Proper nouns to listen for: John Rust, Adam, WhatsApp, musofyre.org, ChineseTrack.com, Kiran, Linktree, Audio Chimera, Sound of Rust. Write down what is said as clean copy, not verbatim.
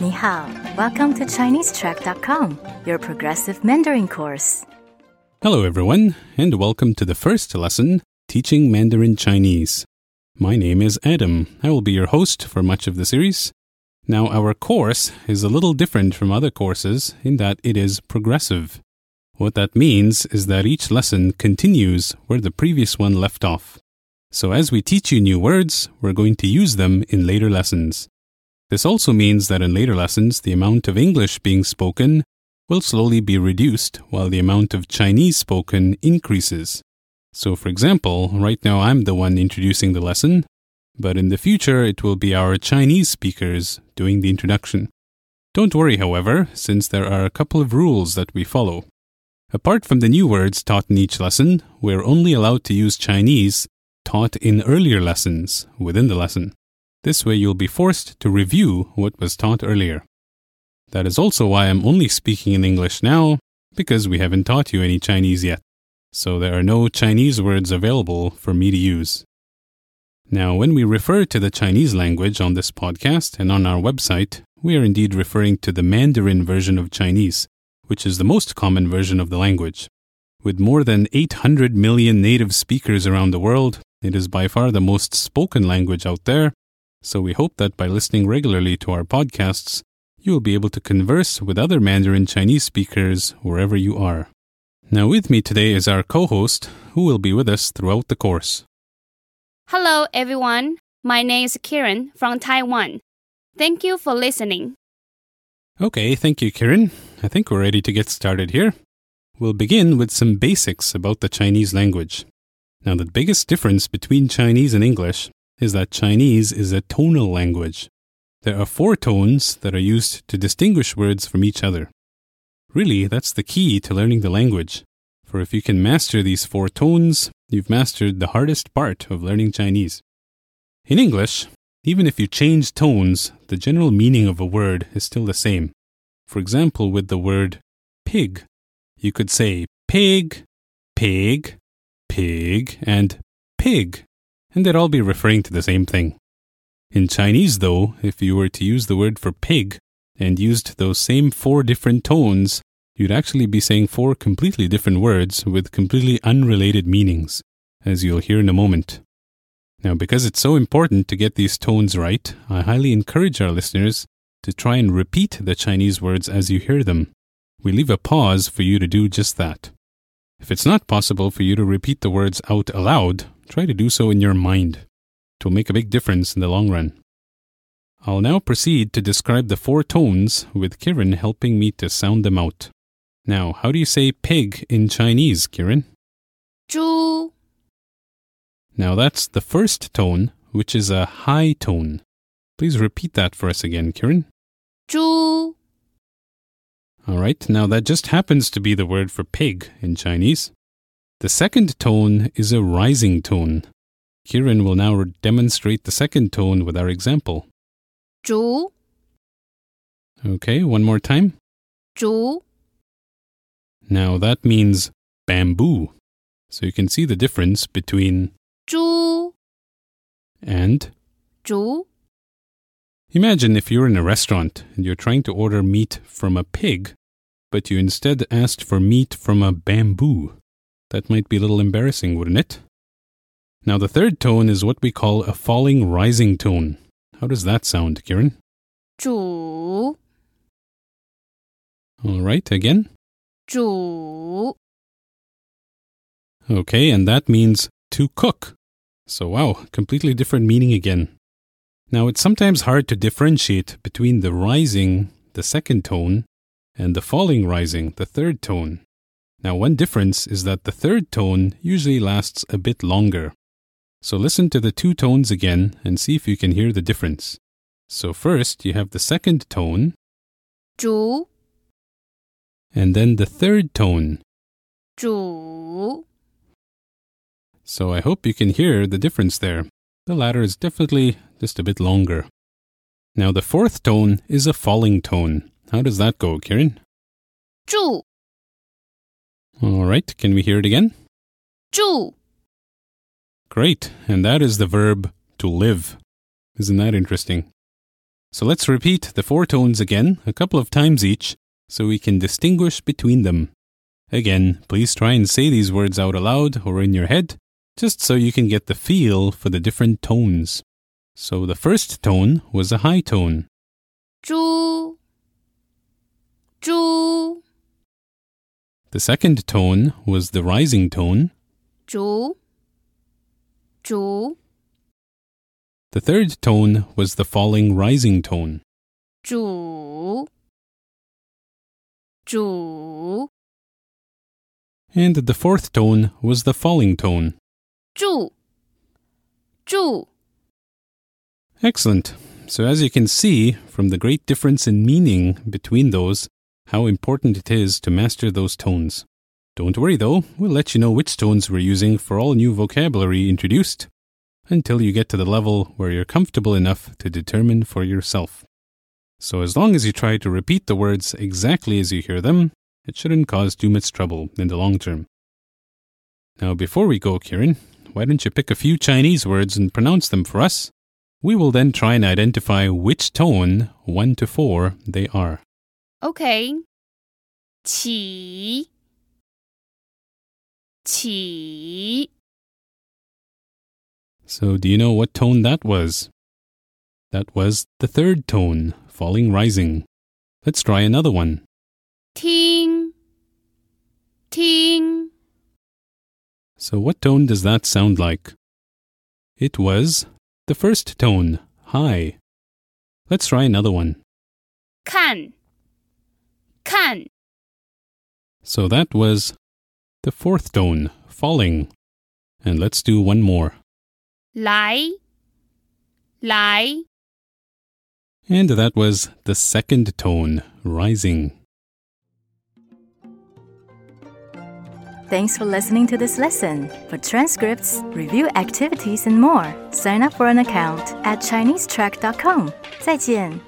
Ni hao. Welcome to ChineseTrack.com, your progressive Mandarin course. Hello everyone, and welcome to the first lesson, Teaching Mandarin Chinese. My name is Adam. I will be your host for much of the series. Now, our course is a little different from other courses in that it is progressive. What that means is that each lesson continues where the previous one left off. So as we teach you new words, we're going to use them in later lessons. This also means that in later lessons, the amount of English being spoken will slowly be reduced while the amount of Chinese spoken increases. So for example, right now I'm the one introducing the lesson, but in the future it will be our Chinese speakers doing the introduction. Don't worry, however, since there are a couple of rules that we follow. Apart from the new words taught in each lesson, we're only allowed to use Chinese taught in earlier lessons within the lesson. This way you'll be forced to review what was taught earlier. That is also why I'm only speaking in English now, because we haven't taught you any Chinese yet. So there are no Chinese words available for me to use. Now, when we refer to the Chinese language on this podcast and on our website, we are indeed referring to the Mandarin version of Chinese, which is the most common version of the language. With more than 800 million native speakers around the world, it is by far the most spoken language out there, so we hope that by listening regularly to our podcasts, you will be able to converse with other Mandarin Chinese speakers wherever you are. Now with me today is our co-host, who will be with us throughout the course. Hello everyone, my name is Kiran from Taiwan. Thank you for listening. Okay, thank you Kiran. I think we're ready to get started here. We'll begin with some basics about the Chinese language. Now the biggest difference between Chinese and English is that Chinese is a tonal language. There are four tones that are used to distinguish words from each other. Really, that's the key to learning the language. For if you can master these four tones, you've mastered the hardest part of learning Chinese. In English, even if you change tones, the general meaning of a word is still the same. For example, with the word pig, you could say pig, pig, pig, and pig, and they'd all be referring to the same thing. In Chinese, though, if you were to use the word for pig, and used those same four different tones, you'd actually be saying four completely different words with completely unrelated meanings, as you'll hear in a moment. Now, because it's so important to get these tones right, I highly encourage our listeners to try and repeat the Chinese words as you hear them. We leave a pause for you to do just that. If it's not possible for you to repeat the words out aloud, try to do so in your mind. It will make a big difference in the long run. I'll now proceed to describe the four tones, with Kiran helping me to sound them out. Now, how do you say pig in Chinese, Kiran? Zhu. Now that's the first tone, which is a high tone. Please repeat that for us again, Kiran. Zhu. Alright, now that just happens to be the word for pig in Chinese. The second tone is a rising tone. Kiran will now demonstrate the second tone with our example. 竹. Okay, one more time. 竹. Now that means bamboo. So you can see the difference between 竹 and 竹. Imagine if you're in a restaurant and you're trying to order meat from a pig, but you instead asked for meat from a bamboo. That might be a little embarrassing, wouldn't it? Now the third tone is what we call a falling rising tone. How does that sound, Kiran? 主. All right, again. 主. Okay, and that means to cook. So wow, completely different meaning again. Now it's sometimes hard to differentiate between the rising, the second tone, and the falling rising, the third tone. Now one difference is that the third tone usually lasts a bit longer. So listen to the two tones again and see if you can hear the difference. So first you have the second tone, 竹, and then the third tone, 主. So I hope you can hear the difference there. The latter is definitely just a bit longer. Now the fourth tone is a falling tone. How does that go, Kiran? 住. All right, can we hear it again? 住. Great, and that is the verb to live. Isn't that interesting? So let's repeat the four tones again a couple of times each so we can distinguish between them. Again, please try and say these words out aloud or in your head, just so you can get the feel for the different tones. So the first tone was a high tone. Zhu, zhu. The second tone was the rising tone. Zhu, zhu. The third tone was the falling rising tone. Zhu, zhu. And the fourth tone was the falling tone. Zhu, zhu. Excellent. So as you can see, from the great difference in meaning between those, how important it is to master those tones. Don't worry though, we'll let you know which tones we're using for all new vocabulary introduced, until you get to the level where you're comfortable enough to determine for yourself. So as long as you try to repeat the words exactly as you hear them, it shouldn't cause too much trouble in the long term. Now before we go, Kiran, why don't you pick a few Chinese words and pronounce them for us? We will then try and identify which tone, 1 to 4, they are. Okay. 起 起 So do you know what tone that was? That was the third tone, falling rising. Let's try another one. 听 听 So what tone does that sound like? It was the first tone, high. Let's try another one. 看 看 So that was the fourth tone, falling. And let's do one more. 来 来 And that was the second tone, rising. Thanks for listening to this lesson. For transcripts, review activities, and more, sign up for an account at ChineseTrack.com. 再见!